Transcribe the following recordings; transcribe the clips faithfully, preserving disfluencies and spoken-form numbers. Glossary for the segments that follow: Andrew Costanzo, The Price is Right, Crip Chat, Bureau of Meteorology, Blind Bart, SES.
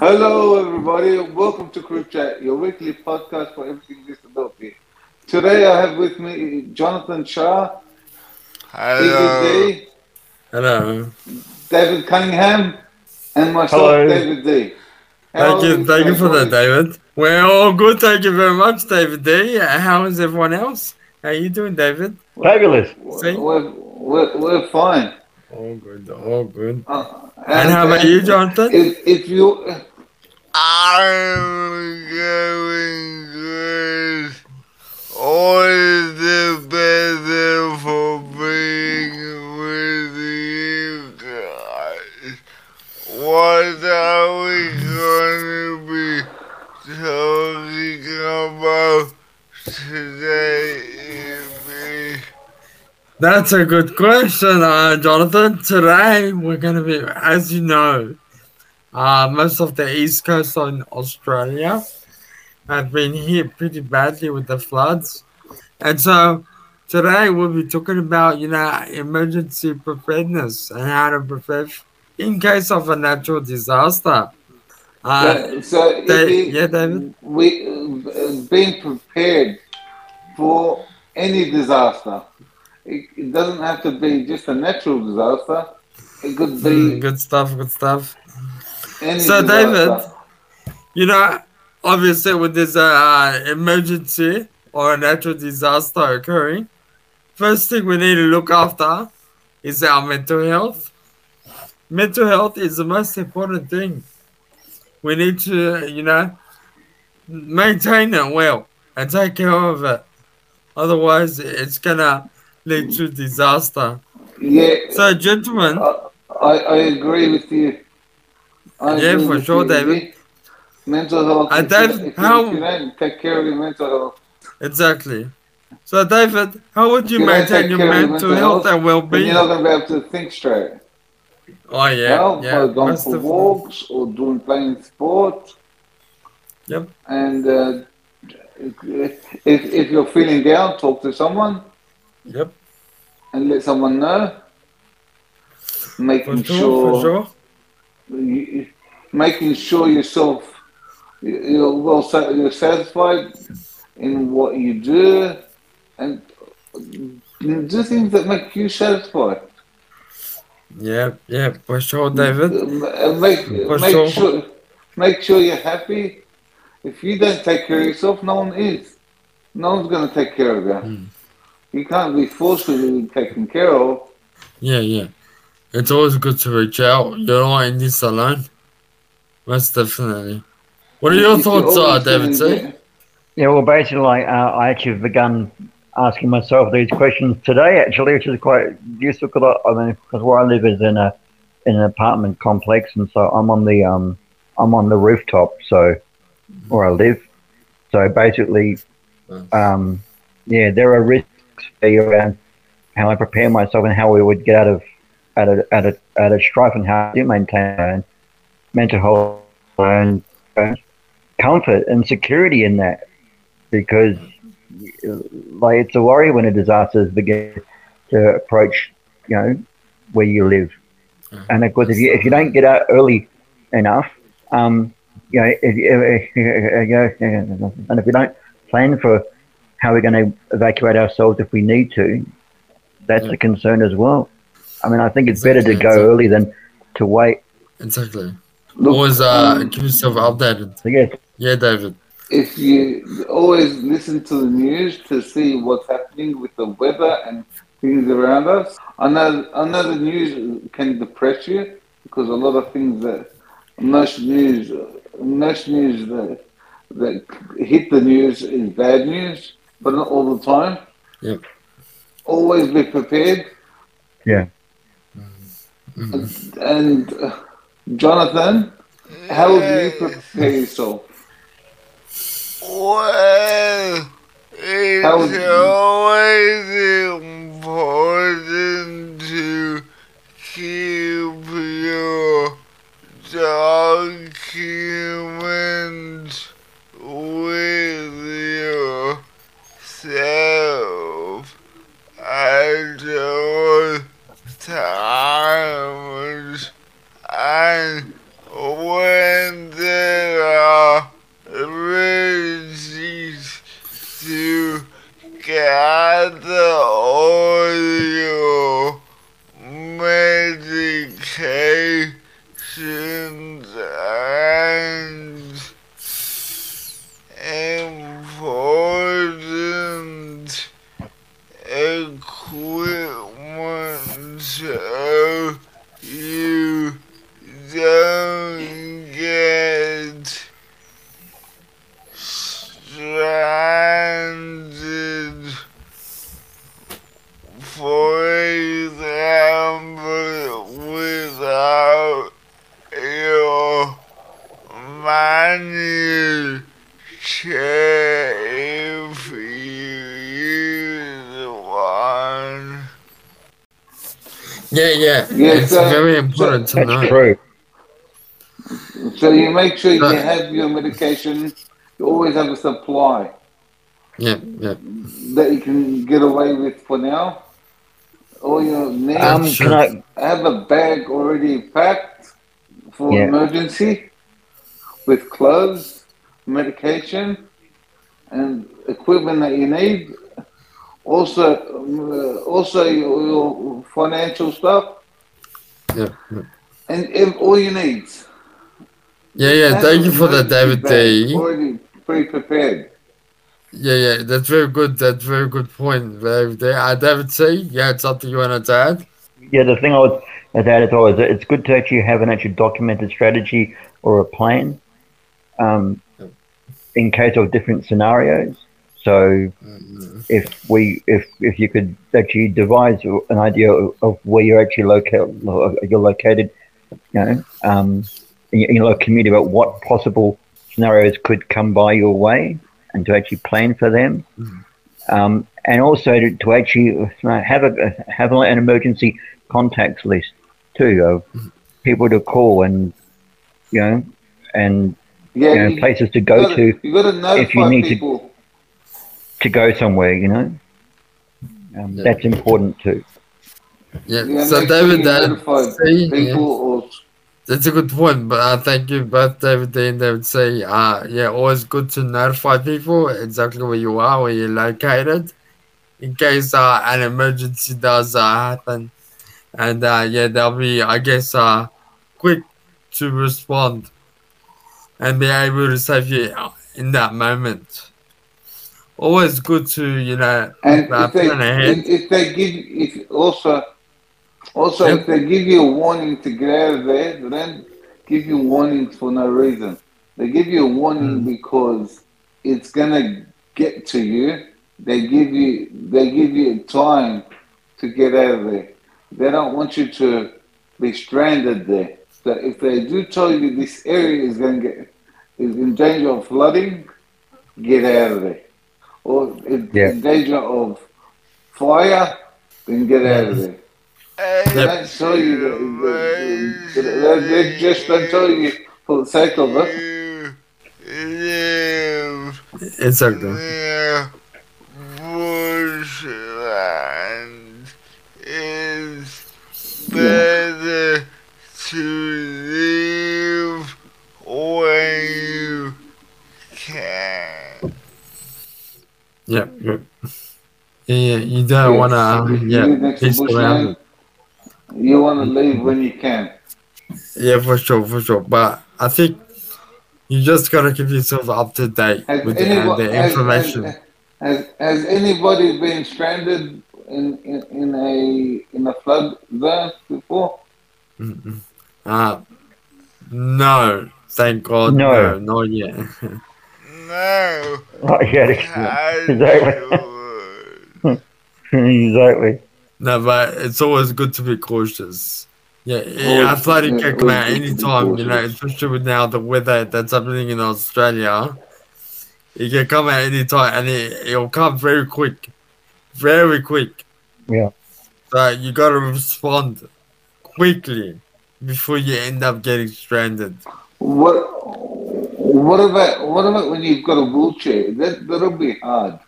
Hello everybody and welcome to Crip Chat, your weekly podcast for everything disability. Today I have with me Jonathan Shah. Hello. D. Hello. David Cunningham and myself. Hello. David D. How thank you, thank you for that, David. We're all good, thank you very much, David D. How is everyone else? How are you doing, David? Fabulous. We're, we're, we're, we're fine. All good, all good. Uh, and, and how about and you, Jonathan? If, if you... I'm going good. All the better for being with you guys. What are we going to be talking about today? That's a good question, uh, Jonathan. Today, we're going to be, as you know, uh, most of the East Coast in Australia have been hit pretty badly with the floods. And so today we'll be talking about, you know, emergency preparedness and how to prepare in case of a natural disaster. Uh, so, so they, it, yeah, David? We, uh, being prepared for any disaster. It doesn't have to be just a natural disaster. It could be... Mm, good stuff, good stuff. Any so, disaster. David, you know, obviously when there's an uh, emergency or a natural disaster occurring, first thing we need to look after is our mental health. Mental health is the most important thing. We need to, you know, maintain it well and take care of it. Otherwise, it's going to... lead to disaster. Yeah. So, gentlemen. I, I, I agree with you. I yeah, for sure, you, David. Mental health. And David, you, how... If you don't take care of your mental health. Exactly. So, David, how would you, you maintain your mental, mental health, health and well-being? You're not going to be able to think straight. Oh, yeah. Well, yeah. By going for walks or doing playing sport. Yep. And uh, if, if you're feeling down, talk to someone. Yep. And let someone know. Making for sure, sure, for sure. You, making sure yourself you're well you're satisfied in what you do and do things that make you satisfied. Yeah, yeah, for sure, David. Make, for make sure. sure make sure you're happy. If you don't take care of yourself, no one is. No one's gonna take care of you. Mm. You can't be forcefully taken care of. Yeah, yeah. It's always good to reach out. You're not in this alone. Most definitely. What are your it's thoughts, uh, David? Say? Yeah, well, basically, like, uh, I actually have begun asking myself these questions today, actually, which is quite useful because I, I mean, because where I live is in a in an apartment complex, and so I'm on the um I'm on the rooftop, so where I live. So basically, um, yeah, there are risks. Around how I prepare myself and how we would get out of out of out of, out of strife and how I do maintain my own mental health and comfort and security in that, because like it's a worry when a disaster begins to approach, you know, where you live, and of course if you if you don't get out early enough, um, you know, if you, and if you don't plan for how we're going to evacuate ourselves if we need to, that's yeah. a concern as well. I mean, I think it's exactly. better to go exactly. early than to wait. Exactly. Look, always uh, um, keep yourself updated. So yes. Yeah, David. If you always listen to the news to see what's happening with the weather and things around us. I know, I know the news can depress you because a lot of things that most news, most news that, that hit the news is bad news. But not all the time. Yeah. Always be prepared. Yeah. Mm-hmm. And, and uh, Jonathan, how do you prepare yourself? Well, it's how would you... always important to keep your documents with you. So, at times, and when there are emergencies to gather all your medications and important equipment so you don't get stranded. For example, without your manual chair, if you use one. Yeah, yeah, yeah it's so, very important so, to know. True. So you make sure you have your medication, you always have a supply. Yeah, yeah. That you can get away with for now. Or your now sure. have a bag already packed for yeah. emergency with clothes, medication, and equipment that you need. Also, also your, your financial stuff. Yeah, yeah. And if, all you need. Yeah, yeah. That's Thank you for that, David. Day. Already pre-prepared. Yeah, yeah, that's very good. That's very good point. Uh, David C, you had something you wanted to add? Yeah, the thing I would add as well is that it's good to actually have an actually documented strategy or a plan um, in case of different scenarios. So if we, if if you could actually devise an idea of where you're actually located, you're located, you know, um, in your local community about what possible scenarios could come by your way, and to actually plan for them, mm-hmm. um, and also to, to actually have a have an emergency contacts list too of mm-hmm. people to call and you know and yeah, you know, you, places to go to if you need people. to to go somewhere. You know um, yeah. that's important too. Yeah. yeah so David, that see, people yeah. or that's a good point, but uh, thank you both, David D and David C. Uh, yeah, always good to notify people exactly where you are, where you're located, in case uh, an emergency does uh, happen. And uh, yeah, they'll be, I guess, uh, quick to respond and be able to save you in that moment. Always good to, you know, and uh, if plan they, ahead. And if they give, if also... Also, yep. if they give you a warning to get out of there, they don't give you warnings for no reason. They give you a warning mm. because it's gonna get to you. They give you they give you time to get out of there. They don't want you to be stranded there. So if they do tell you this area is gonna get is in danger of flooding, get out of there. Or it's yeah. in danger of fire, then get out of there. They don't tell you, they, they, they just don't tell you for the sake of it. It's okay. Bushland is better to live when you can. Yeah, yeah. Yeah, you don't want to, yeah, peace around. You want to leave when you can. Yeah, for sure, for sure. But I think you just got to keep yourself up to date has with anybody, the, uh, the information. Has, has, has anybody been stranded in, in, in, a, in a flood zone before? Mm-mm. Uh, no, thank God. No, no not yet. No. Not yet. Exactly. Exactly. No, but it's always good to be cautious. Yeah, yeah, flooding can come out any time, you know, especially with now the weather that's happening in Australia. It can come out any time, and it, it'll come very quick. Very quick. Yeah. So you got to respond quickly before you end up getting stranded. What What about, what about when you've got a wheelchair? That, that'll be hard.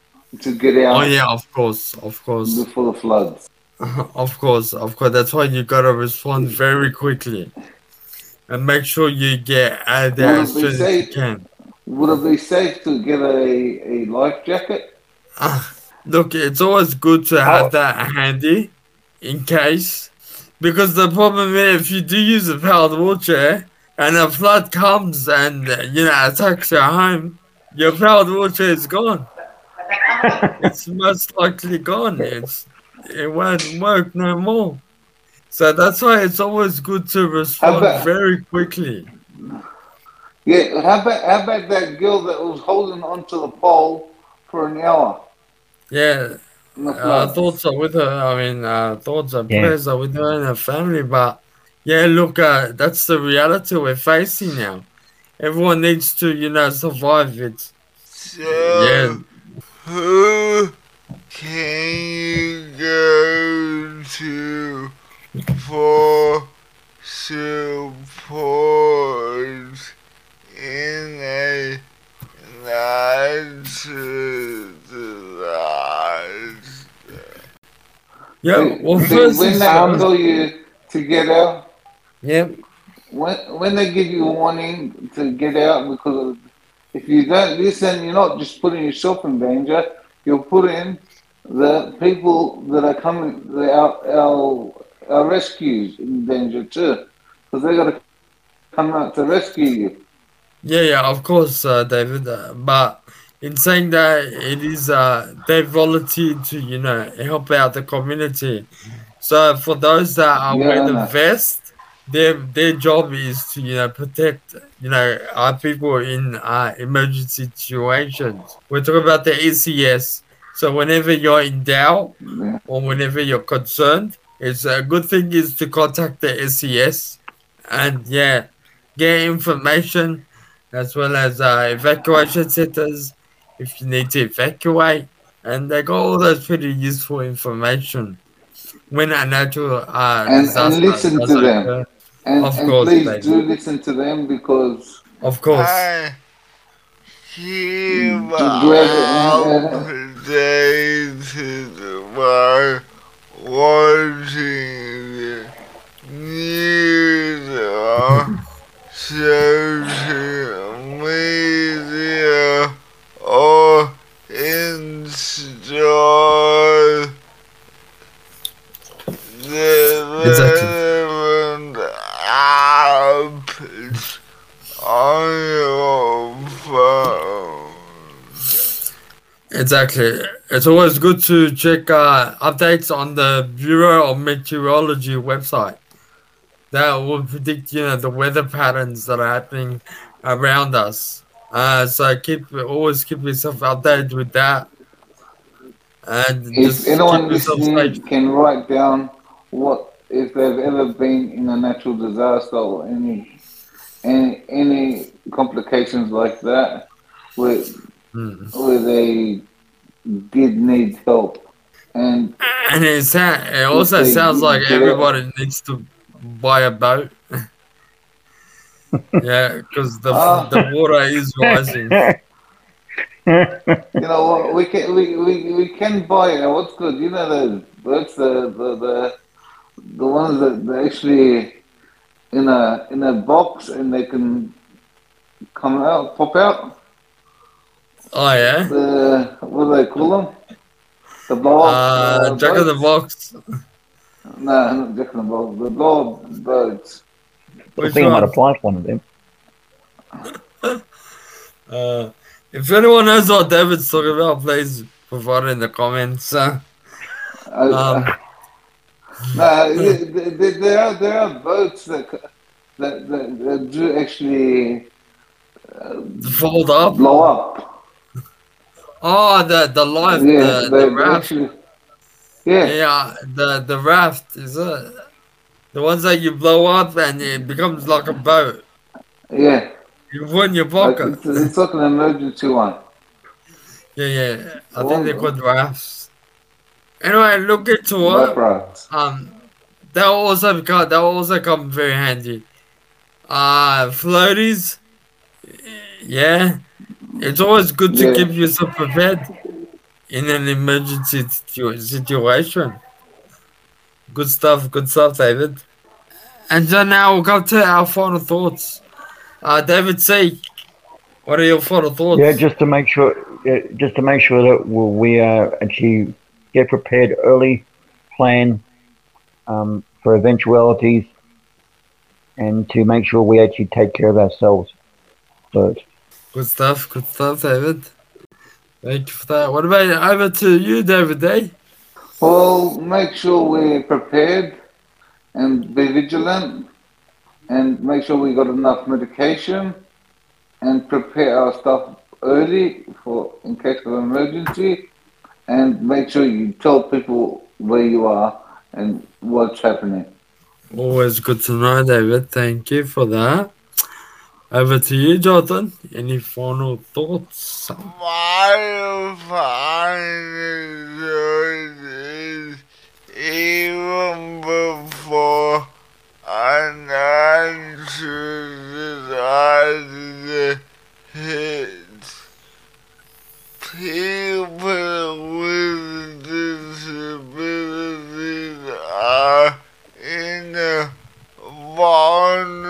to get out. Oh yeah, of course, of course. Before the floods. Of course, of course. That's why you gotta respond very quickly, and make sure you get out there as soon as you can. Would it be safe to get a a life jacket? Uh, look, it's always good to have oh. that handy, in case, because the problem is if you do use a powered wheelchair and a flood comes and you know attacks your home, your powered wheelchair is gone. It's most likely gone. It's It won't work no more. So that's why it's always good to respond about, very quickly. Yeah, how about, how about that girl that was holding onto the pole for an hour? Yeah, uh, thoughts are with her. I mean, uh, thoughts and yeah. prayers are with her and her family. But yeah, look, uh, that's the reality we're facing now. Everyone needs to, you know, survive it. So, yeah. Can you go to for support in a nice life? Yeah, well, first when they humble you to get out, yeah. When when they give you a warning to get out, because if you don't listen, you're not just putting yourself in danger. You'll put in the people that are coming, the, our, our, our rescues in danger too, because they've got to come out to rescue you. Yeah, yeah, of course, uh, David. Uh, but in saying that, it is, uh, they volunteer to, you know, help out the community. So for those that are yeah, wearing the vest, their, their job is to, you know, protect, you know, our people in uh, emergency situations. We're talking about the S E S. So whenever you're in doubt yeah. or whenever you're concerned, it's a good thing is to contact the S E S and, yeah, get information as well as uh, evacuation centers if you need to evacuate. And they got all those pretty useful information when a natural uh, and, disaster and listen to them. Occur. And, of and course, please baby. do listen to them because... Of course. I give up dated by watching the news on social media or Instagram. Exactly. Exactly. It's always good to check uh, updates on the Bureau of Meteorology website. That will predict, you know, the weather patterns that are happening around us. Uh, so keep always keep yourself updated with that. And if anyone listening can write down what if they've ever been in a natural disaster or any any, any complications like that, where mm. where they did need help, and and it, sound, it also sounds like everybody help. needs to buy a boat. Yeah, because the oh. the water is rising. You know what? We can we, we, we can buy it. What's good? You know the boats, the the the, the ones that they actually in a in a box and they can come out, pop out. Oh yeah. The, what do they call them? The blower. Uh, jack in the box. No, not jack in the box. The blower boats. I think I might apply for one of them. uh, if anyone knows what David's talking about, please provide it in the comments. Uh, um, uh, no, there, there are there are boats that that that, that do actually uh, fold up, blow up. Oh, the the life, yeah, the, the raft. Actually, yeah, yeah, the the raft is it? The ones that you blow up and it becomes like a boat. Yeah, you win your pocket. Like it's, it's like an emergency one. Yeah, yeah. I think they're called rafts. Anyway, look into it. Um, that will also become that will also come very handy. Uh, floaties. Yeah. It's always good to yeah. keep yourself prepared in an emergency situ situation. Good stuff, good stuff, David. And so now we'll go to our final thoughts. Uh, David C, what are your final thoughts? Yeah, just to make sure, just to make sure that we are actually get prepared early, plan um, for eventualities, and to make sure we actually take care of ourselves. So, good stuff, good stuff, David. Thank you for that. What about over to you, David A? Well, make sure we're prepared and be vigilant, and make sure we got enough medication, and prepare our stuff early for in case of emergency, and make sure you tell people where you are and what's happening. Always good to know, David. Thank you for that. Over to you, Jonathan. Any final thoughts? My final thought is, even before an accident hits, people with disabilities are in a vulnerable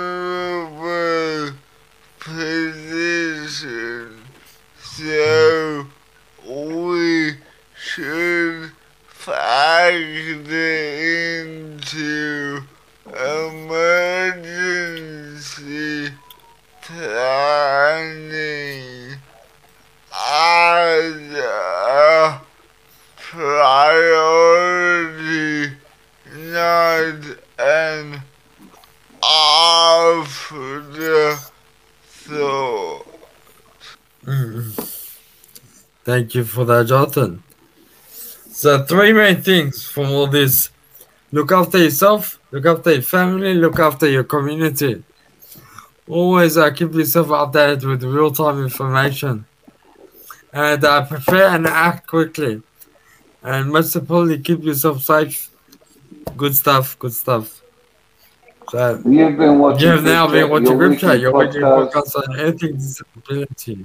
position, so we should factor into emergency planning as a priority, not an afterthought. So, mm. Thank you for that, Jonathan. So, three main things from all this: look after yourself, look after your family, look after your community. Always uh, keep yourself updated with real-time information, and uh, prepare and act quickly, and most importantly, keep yourself safe. Good stuff, good stuff. So, You've been watching. You have now been watching Crip Chat. You're watching podcasts on anything disability.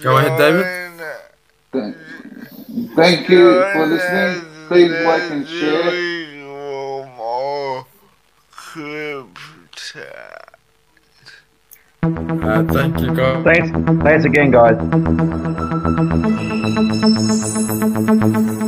Go ahead, David. Thank you for listening. Please like and share. Uh, thank you, guys. Thanks. Thanks again, guys.